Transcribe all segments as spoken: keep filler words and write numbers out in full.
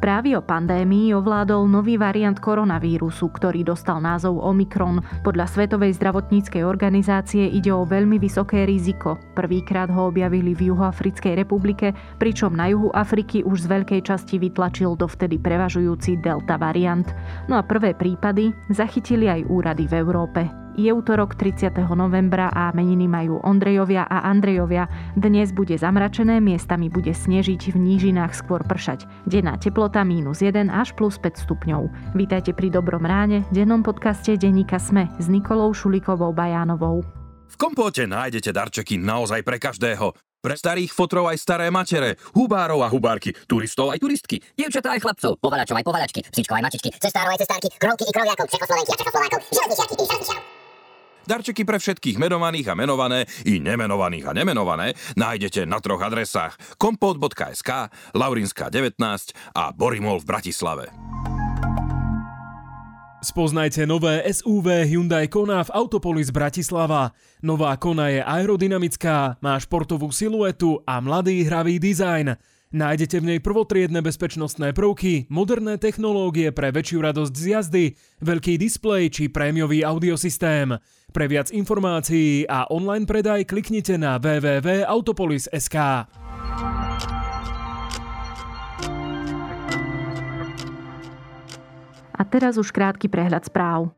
správy o pandémii ovládol nový variant koronavírusu, ktorý dostal názov Omikron. Podľa Svetovej zdravotníckej organizácie ide o veľmi vysoké riziko. Prvýkrát ho objavili v Juhoafrickej republike, pričom na juhu Afriky už z veľkej časti vytlačil dovtedy prevažujúci Delta variant. No a prvé prípady zachytili aj úrady v Európe. Je utorok tridsiateho novembra a meniny majú Ondrejovia a Andrejovia. Dnes bude zamračené, miestami bude snežiť, v nížinách skôr pršať. Denná teplota mínus jeden až plus päť stupňov. Vítajte pri Dobrom ráne, dennom podcaste denníka SME s Nikolou Šulikovou Bajanovou. V Kompóte nájdete darčeky naozaj pre každého. Pre starých fotrov aj staré matere, hubárov a hubárky, turistov aj turistky, dievčatá aj chlapcov, povalačov aj povalačky, psíčkov aj mačičky, cestárov aj cestárky, krovky i kroviakov, Čechoslovenky a Čechoslovákov, železničiarky i železničiarov. Darčeky pre všetkých menovaných a menované i nemenovaných a nemenované nájdete na troch adresách: kompot bodka es ká, Laurinská devätnásť a Borimol v Bratislave. Spoznajte nové es ú vé Hyundai Kona v Autopolis Bratislava. Nová Kona je aerodynamická, má športovú siluetu a mladý hravý dizajn. Nájdete v nej prvotriedne bezpečnostné prvky, moderné technológie pre väčšiu radosť z jazdy, veľký displej či prémiový audiosystém. Pre viac informácií a online predaj kliknite na w w w bodka autopolis bodka es ká. A teraz už krátky prehľad správ.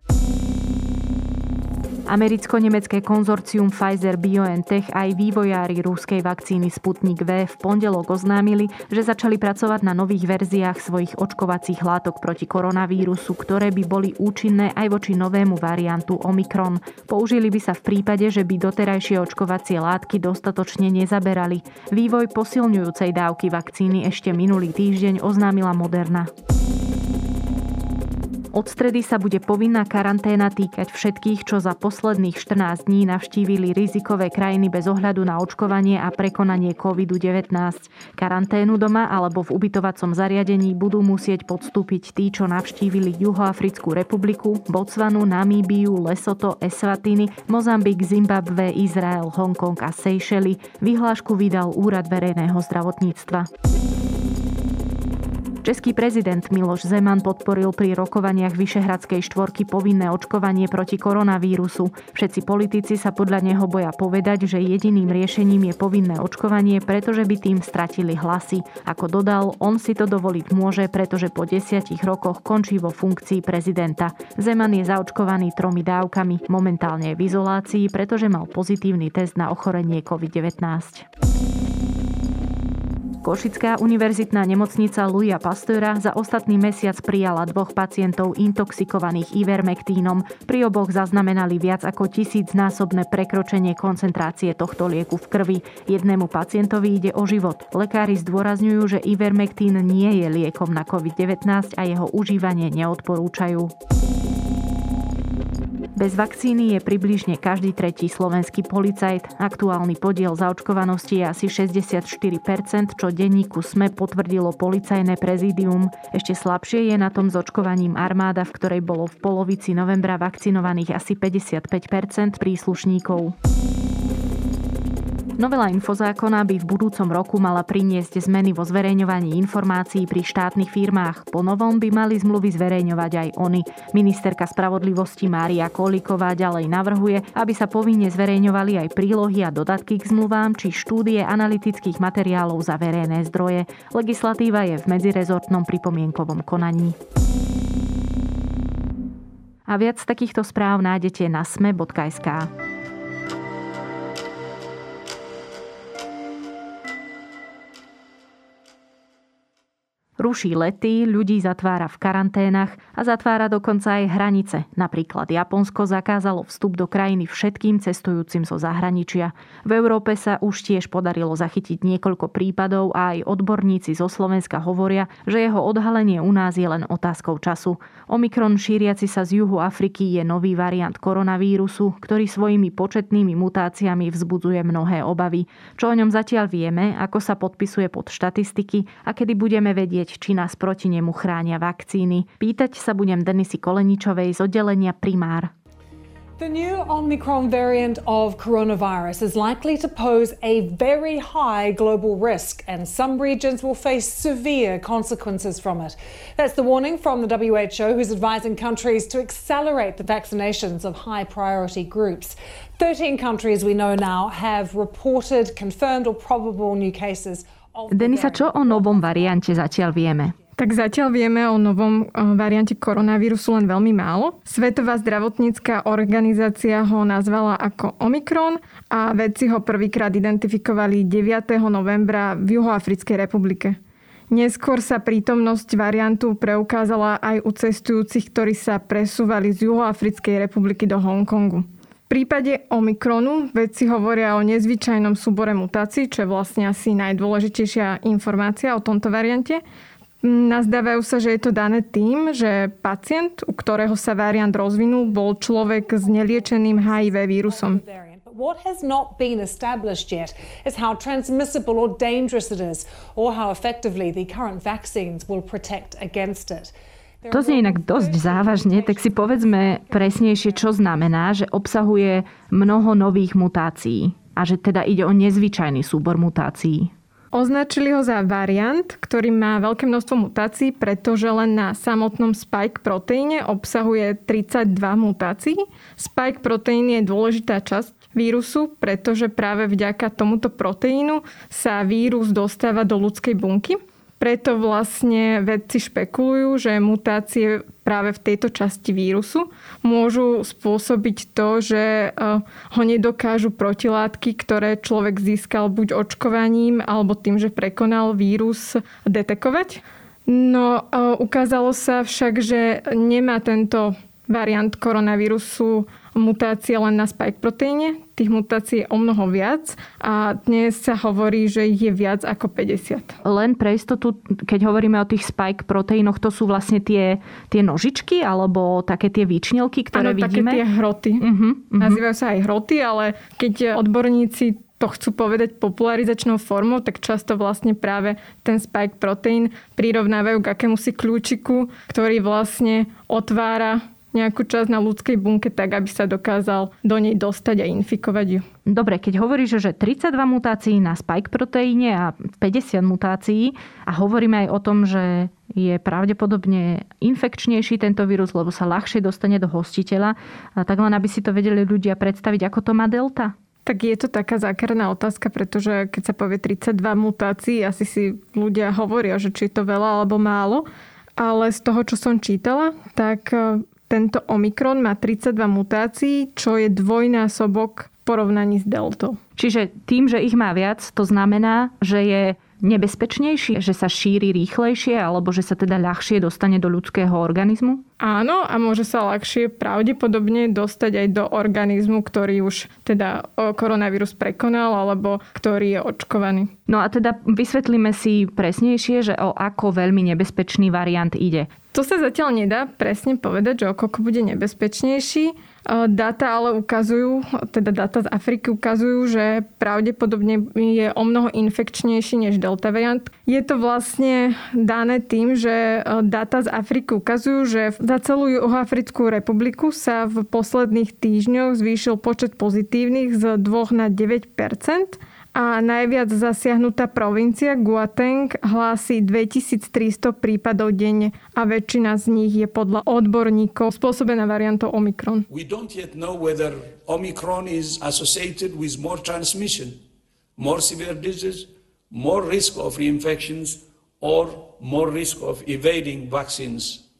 Americko-nemecké konzorcium Pfizer-BioNTech aj vývojári ruskej vakcíny Sputnik V v pondelok oznámili, že začali pracovať na nových verziách svojich očkovacích látok proti koronavírusu, ktoré by boli účinné aj voči novému variantu Omikron. Použili by sa v prípade, že by doterajšie očkovacie látky dostatočne nezaberali. Vývoj posilňujúcej dávky vakcíny ešte minulý týždeň oznámila Moderna. Od stredy sa bude povinná karanténa týkať všetkých, čo za posledných štrnásť dní navštívili rizikové krajiny bez ohľadu na očkovanie a prekonanie kovidu devätnásť. Karanténu doma alebo v ubytovacom zariadení budú musieť podstúpiť tí, čo navštívili Juhoafrickú republiku, Botsvanu, Namíbiu, Lesoto, Eswatini, Mozambik, Zimbabwe, Izrael, Hongkong a Seychely. Vyhlášku vydal Úrad verejného zdravotníctva. Český prezident Miloš Zeman podporil pri rokovaniach Vyšehradskej štvorky povinné očkovanie proti koronavírusu. Všetci politici sa podľa neho boja povedať, že jediným riešením je povinné očkovanie, pretože by tým stratili hlasy. Ako dodal, on si to dovoliť môže, pretože po desiatich rokoch končí vo funkcii prezidenta. Zeman je zaočkovaný tromi dávkami. Momentálne je v izolácii, pretože mal pozitívny test na ochorenie kovid devätnásť. Košická univerzitná nemocnica Luia Pasteura za ostatný mesiac prijala dvoch pacientov intoxikovaných ivermektínom. Pri oboch zaznamenali viac ako tisícnásobné prekročenie koncentrácie tohto lieku v krvi. Jednému pacientovi ide o život. Lekári zdôrazňujú, že ivermektín nie je liekom na kovid devätnásť a jeho užívanie neodporúčajú. Bez vakcíny je približne každý tretí slovenský policajt. Aktuálny podiel zaočkovanosti je asi šesťdesiatštyri percent, čo denníku SME potvrdilo policajné prezidium. Ešte slabšie je na tom s očkovaním armáda, v ktorej bolo v polovici novembra vakcinovaných asi päťdesiatpäť percent príslušníkov. Novela Infozákona by v budúcom roku mala priniesť zmeny vo zverejňovaní informácií pri štátnych firmách. Po novom by mali zmluvy zverejňovať aj oni. Ministerka spravodlivosti Mária Kolíková ďalej navrhuje, aby sa povinne zverejňovali aj prílohy a dodatky k zmluvám či štúdie analytických materiálov za verejné zdroje. Legislatíva je v medzirezortnom pripomienkovom konaní. A viac takýchto správ nájdete na sme bodka es ká. Ruší lety, ľudí zatvára v karanténach a zatvára dokonca aj hranice. Napríklad Japonsko zakázalo vstup do krajiny všetkým cestujúcim zo zahraničia. V Európe sa už tiež podarilo zachytiť niekoľko prípadov a aj odborníci zo Slovenska hovoria, že jeho odhalenie u nás je len otázkou času. Omikron šíriaci sa z juhu Afriky je nový variant koronavírusu, ktorý svojimi početnými mutáciami vzbudzuje mnohé obavy. Čo o ňom zatiaľ vieme, ako sa podpisuje pod štatistiky a kedy budeme vedieť, či nás proti nemu chránia vakcíny. Pýtať sa budem Denisy Koleničovej z oddelenia Primár. The new Omicron variant of coronavirus is likely to pose a very high global risk, and some regions will face severe consequences from it. That's the warning from the W H O, who's advising countries to accelerate the vaccinations of high-priority groups. thirteen countries we know now have reported confirmed or probable new cases of the Denisa, čo o novom variante zatiaľ vieme? Tak zatiaľ vieme o novom variante koronavírusu len veľmi málo. Svetová zdravotnícka organizácia ho nazvala ako Omikron a vedci ho prvýkrát identifikovali deviateho novembra v Juhoafrickej republike. Neskôr sa prítomnosť variantu preukázala aj u cestujúcich, ktorí sa presúvali z Juhoafrickej republiky do Hongkongu. V prípade Omikronu vedci hovoria o nezvyčajnom súbore mutácií, čo je vlastne asi najdôležitejšia informácia o tomto variante. Nazdávajú sa, že je to dané tým, že pacient, u ktorého sa variant rozvinul, bol človek s neliečeným há í vé vírusom. What has not been established yet is how transmissible or dangerous it is, or how effectively the current vaccines will protect against it. To znie inak dosť závažne, tak si povedzme presnejšie, čo znamená, že obsahuje mnoho nových mutácií a že teda ide o nezvyčajný súbor mutácií. Označili ho za variant, ktorý má veľké množstvo mutácií, pretože len na samotnom spike proteíne obsahuje tridsaťdva mutácií. Spike proteín je dôležitá časť vírusu, pretože práve vďaka tomuto proteínu sa vírus dostáva do ľudskej bunky. Preto vlastne vedci špekulujú, že mutácie práve v tejto časti vírusu môžu spôsobiť to, že ho nedokážu protilátky, ktoré človek získal buď očkovaním, alebo tým, že prekonal vírus, detekovať. No, ukázalo sa však, že nemá tento variant koronavírusu mutácie len na spike proteíne. Tých mutácií je o mnoho viac a dnes sa hovorí, že ich je viac ako päťdesiat. Len pre istotu, keď hovoríme o tých spike proteínoch, to sú vlastne tie, tie nožičky alebo také tie výčnelky, ktoré ano, vidíme? Áno, také tie hroty. Uh-huh, uh-huh. Nazývajú sa aj hroty, ale keď odborníci to chcú povedať popularizačnou formou, tak často vlastne práve ten spike proteín prirovnávajú k akémusi kľúčiku, ktorý vlastne otvára nejakú časť na ľudskej bunke, tak aby sa dokázal do nej dostať a infikovať ju. Dobre, keď hovoríš, že tridsaťdva mutácií na spike proteíne a päťdesiat mutácií a hovoríme aj o tom, že je pravdepodobne infekčnejší tento vírus, lebo sa ľahšie dostane do hostiteľa, tak len aby si to vedeli ľudia predstaviť, ako to má Delta? Tak je to taká zákerná otázka, pretože keď sa povie tridsaťdva mutácií, asi si ľudia hovoria, že či je to veľa alebo málo, ale z toho, čo som čítala, tak tento Omikron má tridsaťdva mutácií, čo je dvojnásobok v porovnaní s Deltou. Čiže tým, že ich má viac, to znamená, že je nebezpečnejšie, že sa šíri rýchlejšie alebo že sa teda ľahšie dostane do ľudského organizmu? Áno, a môže sa ľahšie pravdepodobne dostať aj do organizmu, ktorý už teda koronavírus prekonal alebo ktorý je očkovaný. No a teda vysvetlíme si presnejšie, že o ako veľmi nebezpečný variant ide. To sa zatiaľ nedá presne povedať, že okoľko bude nebezpečnejší. Dáta ale ukazujú, teda dáta z Afriky ukazujú, že pravdepodobne je o mnoho infekčnejší než delta variant. Je to vlastne dané tým, že dáta z Afriky ukazujú, že za celú Juhoafrickú republiku sa v posledných týždňoch zvýšil počet pozitívnych z dvoch na deväť percent. A najviac zasiahnutá provincia Gauteng hlási dvetisíctristo prípadov denne a väčšina z nich je podľa odborníkov spôsobená variantou Omikron. We don't yet know whether Omicron is associated with more transmission, more severe disease, more risk of reinfections or more risk of evading vaccines.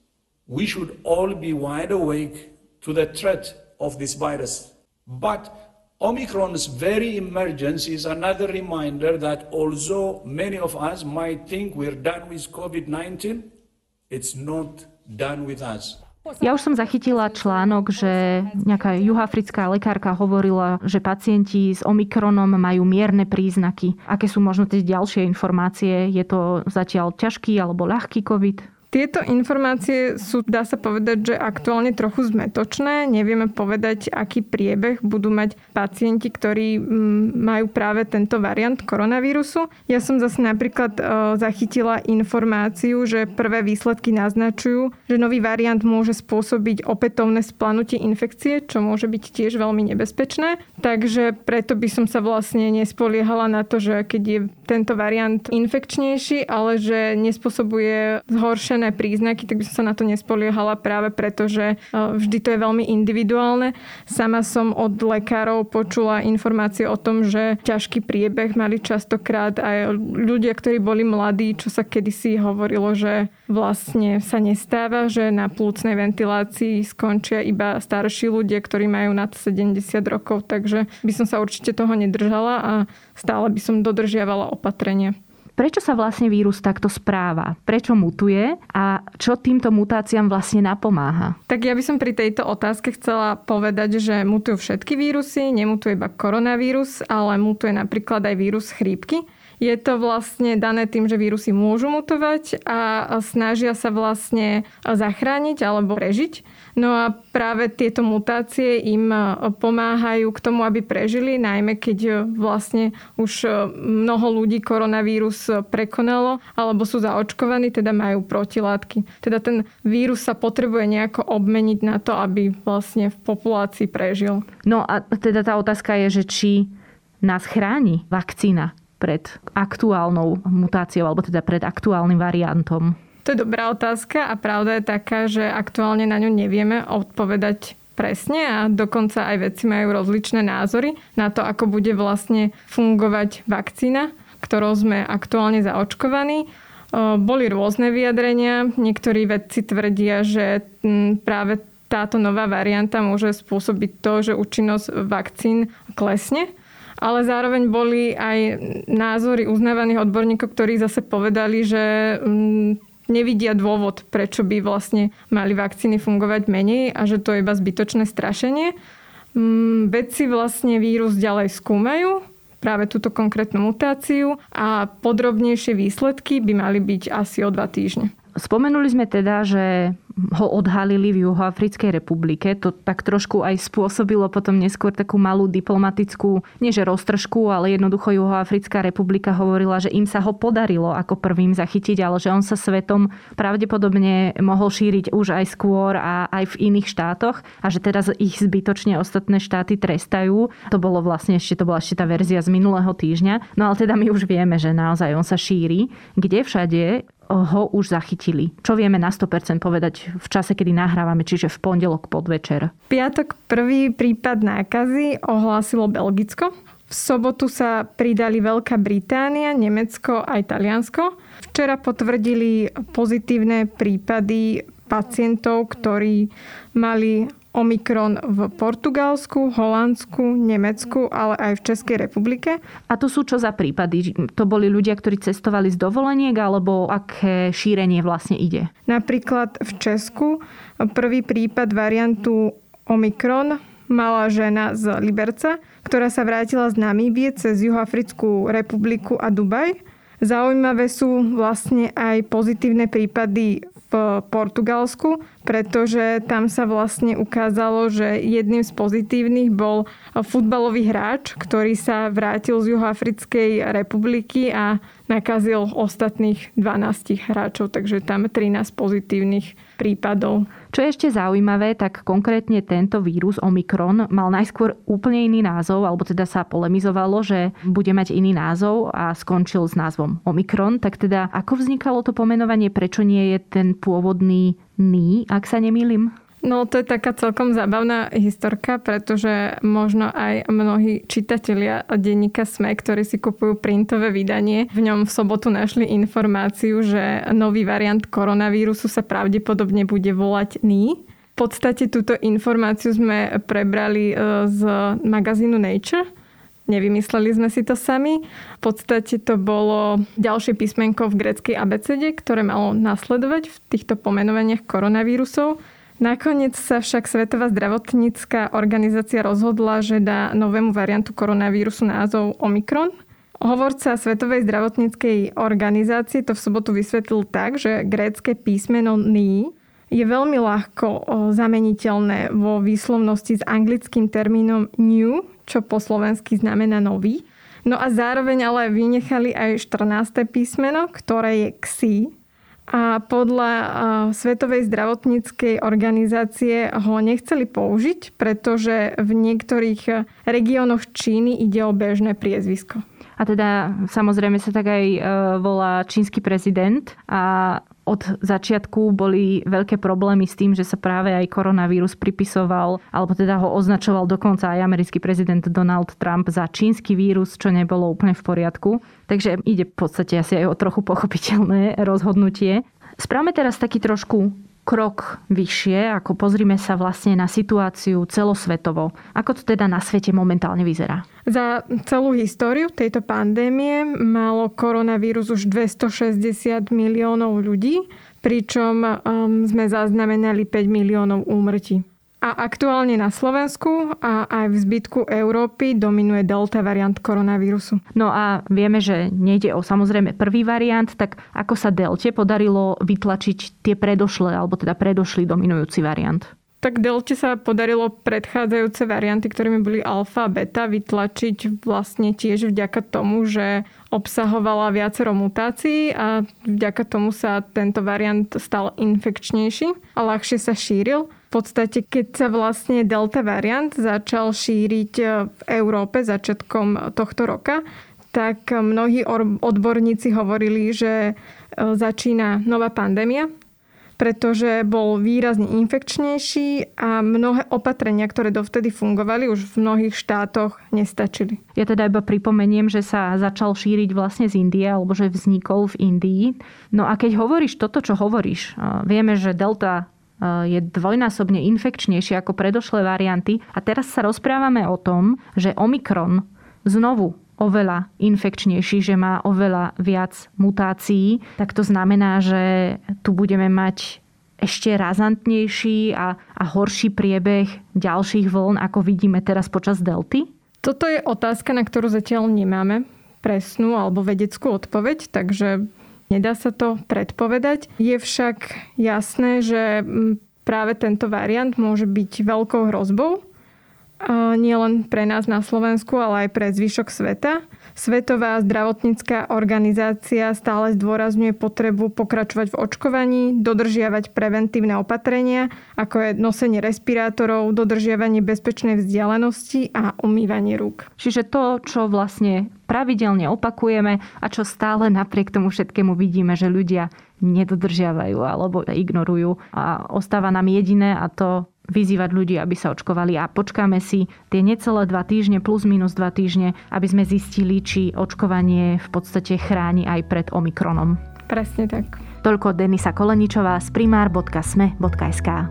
We should all be wide awake to the threat of this virus. But Omicron's very emergence is another reminder that although many of us might think we're done with COVID nineteen, it's not done with us. Ja už som zachytila článok, že nejaká juhoafrická lekárka hovorila, že pacienti s Omikronom majú mierne príznaky. Aké sú možno tie ďalšie informácie? Je to zatiaľ ťažký alebo ľahký COVID? Tieto informácie sú, dá sa povedať, že aktuálne trochu zmätočné. Nevieme povedať, aký priebeh budú mať pacienti, ktorí majú práve tento variant koronavírusu. Ja som zase napríklad zachytila informáciu, že prvé výsledky naznačujú, že nový variant môže spôsobiť opätovné splanutie infekcie, čo môže byť tiež veľmi nebezpečné. Takže preto by som sa vlastne nespoliehala na to, že keď je tento variant infekčnejší, ale že nespôsobuje zhoršené príznaky, tak by som sa na to nespoliehala práve preto, že vždy to je veľmi individuálne. Sama som od lekárov počula informácie o tom, že ťažký priebeh mali častokrát aj ľudia, ktorí boli mladí, čo sa kedysi hovorilo, že vlastne sa nestáva, že na plúcnej ventilácii skončia iba starší ľudia, ktorí majú nad sedemdesiat rokov, takže by som sa určite toho nedržala a stále by som dodržiavala opatrenia. Prečo sa vlastne vírus takto správa? Prečo mutuje? A čo týmto mutáciám vlastne napomáha? Tak ja by som pri tejto otázke chcela povedať, že mutujú všetky vírusy, nemutuje iba koronavírus, ale mutuje napríklad aj vírus chrípky. Je to vlastne dané tým, že vírusy môžu mutovať a snažia sa vlastne zachrániť alebo prežiť. No a práve tieto mutácie im pomáhajú k tomu, aby prežili, najmä keď vlastne už mnoho ľudí koronavírus prekonalo alebo sú zaočkovaní, teda majú protilátky. Teda ten vírus sa potrebuje nejako obmeniť na to, aby vlastne v populácii prežil. No a teda tá otázka je, že či nás chráni vakcína pred aktuálnou mutáciou, alebo teda pred aktuálnym variantom? To je dobrá otázka a pravda je taká, že aktuálne na ňu nevieme odpovedať presne a dokonca aj vedci majú rozličné názory na to, ako bude vlastne fungovať vakcína, ktorou sme aktuálne zaočkovaní. Boli rôzne vyjadrenia. Niektorí vedci tvrdia, že práve táto nová varianta môže spôsobiť to, že účinnosť vakcín klesne. Ale zároveň boli aj názory uznávaných odborníkov, ktorí zase povedali, že nevidia dôvod, prečo by vlastne mali vakcíny fungovať menej a že to je iba zbytočné strašenie. Vedci vlastne vírus ďalej skúmajú, práve túto konkrétnu mutáciu a podrobnejšie výsledky by mali byť asi o dva týždne. Spomenuli sme teda, že ho odhalili v Juhoafrickej republike. To tak trošku aj spôsobilo potom neskôr takú malú diplomatickú, nie že roztržku, ale jednoducho Juhoafrická republika hovorila, že im sa ho podarilo ako prvým zachytiť, ale že on sa svetom pravdepodobne mohol šíriť už aj skôr a aj v iných štátoch a že teraz ich zbytočne ostatné štáty trestajú. To bolo vlastne ešte, to bola ešte tá verzia z minulého týždňa. No ale teda my už vieme, že naozaj on sa šíri. Kde všade ho už zachytili? Čo vieme na sto percent povedať v čase, kedy nahrávame, čiže v pondelok podvečer? Piatok prvý prípad nákazy ohlásilo Belgicko. V sobotu sa pridali Veľká Británia, Nemecko a Taliansko. Včera potvrdili pozitívne prípady pacientov, ktorí mali Omikron v Portugalsku, Holandsku, Nemecku, ale aj v Českej republike. A to sú čo za prípady? To boli ľudia, ktorí cestovali z dovoleniek, alebo aké šírenie vlastne ide? Napríklad v Česku prvý prípad variantu Omikron mala žena z Liberca, ktorá sa vrátila z Namíbie cez Juhoafrickú republiku a Dubaj. Zaujímavé sú vlastne aj pozitívne prípady v Portugalsku, pretože tam sa vlastne ukázalo, že jedným z pozitívnych bol futbalový hráč, ktorý sa vrátil z Juhoafrickej republiky a nakazil ostatných dvanásť hráčov, takže tam trinásť pozitívnych prípadov. Čo je ešte zaujímavé, tak konkrétne tento vírus Omikron mal najskôr úplne iný názov, alebo teda sa polemizovalo, že bude mať iný názov a skončil s názvom Omikron. Tak teda ako vznikalo to pomenovanie, prečo nie je ten pôvodný Ní, ak sa nemýlim? No to je taká celkom zábavná historka, pretože možno aj mnohí čitatelia denníka es em e, ktorí si kupujú printové vydanie, v ňom v sobotu našli informáciu, že nový variant koronavírusu sa pravdepodobne bude volať Ní. V podstate túto informáciu sme prebrali z magazínu Nature. Nevymysleli sme si to sami. V podstate to bolo ďalšie písmenko v gréckej abecede, ktoré malo nasledovať v týchto pomenovaniach koronavírusov. Nakoniec sa však Svetová zdravotnícka organizácia rozhodla, že dá novému variantu koronavírusu názov Omikron. Hovorca Svetovej zdravotníckej organizácie to v sobotu vysvetlil tak, že grécke písmeno N je veľmi ľahko zameniteľné vo výslovnosti s anglickým termínom new, čo po slovensky znamená nový. No a zároveň ale vynechali aj štrnáste písmeno, ktoré je xi. A podľa Svetovej zdravotníckej organizácie ho nechceli použiť, pretože v niektorých regiónoch Číny ide o bežné priezvisko. A teda samozrejme sa tak aj volá čínsky prezident a od začiatku boli veľké problémy s tým, že sa práve aj koronavírus pripisoval, alebo teda ho označoval dokonca aj americký prezident Donald Trump za čínsky vírus, čo nebolo úplne v poriadku. Takže ide v podstate asi aj o trochu pochopiteľné rozhodnutie. Správame teraz taký trošku krok vyššie, ako pozrime sa vlastne na situáciu celosvetovo. Ako to teda na svete momentálne vyzerá? Za celú históriu tejto pandémie malo koronavírus už dvestošesťdesiat miliónov ľudí, pričom um, sme zaznamenali päť miliónov úmrtí. A aktuálne na Slovensku a aj v zbytku Európy dominuje Delta variant koronavírusu. No a vieme, že nejde o samozrejme prvý variant, tak ako sa Delte podarilo vytlačiť tie predošlé, alebo teda predošlý dominujúci variant? Tak Delte sa podarilo predchádzajúce varianty, ktorými boli alfa a beta, vytlačiť vlastne tiež vďaka tomu, že obsahovala viacero mutácií a vďaka tomu sa tento variant stal infekčnejší a ľahšie sa šíril. V podstate, keď sa vlastne Delta variant začal šíriť v Európe začiatkom tohto roka, tak mnohí odborníci hovorili, že začína nová pandémia, pretože bol výrazne infekčnejší a mnohé opatrenia, ktoré dovtedy fungovali, už v mnohých štátoch nestačili. Ja teda iba pripomeniem, že sa začal šíriť vlastne z Indie, alebo že vznikol v Indii. No a keď hovoríš toto, čo hovoríš, vieme, že Delta je dvojnásobne infekčnejšie ako predošlé varianty. A teraz sa rozprávame o tom, že Omikron znovu oveľa infekčnejší, že má oveľa viac mutácií. Tak to znamená, že tu budeme mať ešte razantnejší a, a horší priebeh ďalších vln, ako vidíme teraz počas Delty? Toto je otázka, na ktorú zatiaľ nemáme presnú alebo vedeckú odpoveď, takže nedá sa to predpovedať. Je však jasné, že práve tento variant môže byť veľkou hrozbou. Nielen pre nás na Slovensku, ale aj pre zvyšok sveta. Svetová zdravotnícka organizácia stále zdôrazňuje potrebu pokračovať v očkovaní, dodržiavať preventívne opatrenia, ako je nosenie respirátorov, dodržiavanie bezpečnej vzdialenosti a umývanie rúk. Čiže to, čo vlastne pravidelne opakujeme a čo stále napriek tomu všetkému vidíme, že ľudia nedodržiavajú alebo ignorujú a ostáva nám jediné a to vyzývať ľudí, aby sa očkovali a počkáme si tie necelé dva týždne plus minus dva týždne, aby sme zistili, či očkovanie v podstate chráni aj pred Omikronom. Presne tak. Toľko Denisa Koleničová z primár bodka sme bodka es ká.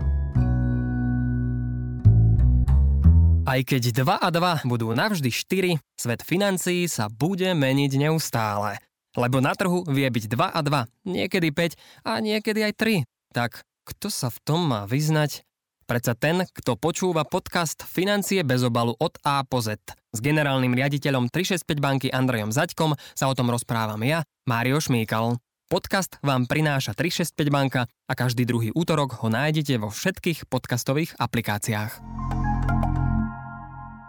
Aj keď dva a dva budú navždy štyri, svet financií sa bude meniť neustále. Lebo na trhu vie byť dva a dva, niekedy päť a niekedy aj tri. Tak kto sa v tom má vyznať? Predsa ten, kto počúva podcast Financie bez obalu od A po Z. S generálnym riaditeľom tri šesťdesiatpäť Banky Andrejom Zaťkom sa o tom rozprávam ja, Mário Šmíkal. Podcast vám prináša tri šesťdesiatpäť Banka a každý druhý útorok ho nájdete vo všetkých podcastových aplikáciách.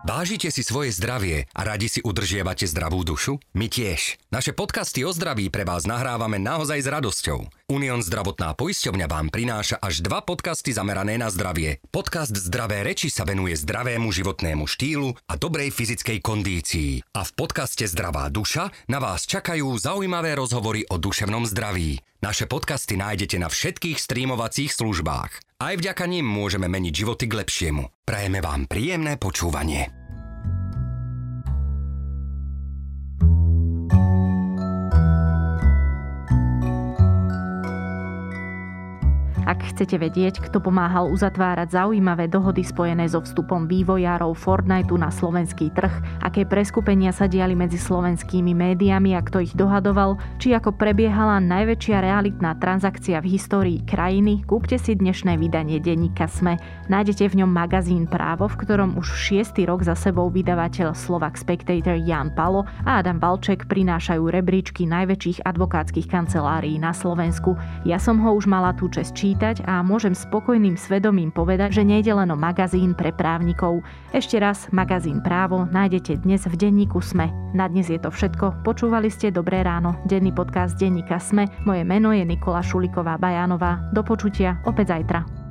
Vážite si svoje zdravie a radi si udržiavate zdravú dušu? My tiež. Naše podcasty o zdraví pre vás nahrávame naozaj s radosťou. Union Zdravotná poisťovňa vám prináša až dva podcasty zamerané na zdravie. Podcast Zdravé reči sa venuje zdravému životnému štýlu a dobrej fyzickej kondícii. A v podcaste Zdravá duša na vás čakajú zaujímavé rozhovory o duševnom zdraví. Naše podcasty nájdete na všetkých streamovacích službách. Aj vďaka nim môžeme meniť životy k lepšiemu. Prajeme vám príjemné počúvanie. Ak chcete vedieť, kto pomáhal uzatvárať zaujímavé dohody spojené so vstupom vývojárov Fortniteu na slovenský trh, aké preskupenia sa diali medzi slovenskými médiami a kto ich dohadoval, či ako prebiehala najväčšia realitná transakcia v histórii krajiny, kúpte si dnešné vydanie denníka SME. Nájdete v ňom magazín Právo, v ktorom už šiesty rok za sebou vydavateľ Slovak Spectator Jan Palo a Adam Valček prinášajú rebríčky najväčších advokátskych kancelárií na Slovensku. Ja som ho už mala tú česť čítať a môžem spokojným svedomím povedať, že nejde len o magazín pre právnikov. Ešte raz, magazín Právo nájdete dnes v denníku SME. Na dnes je to všetko. Počúvali ste Dobré ráno, denný podcast denníka SME. Moje meno je Nikola Šuliková Bajanová. Do počutia opäť zajtra.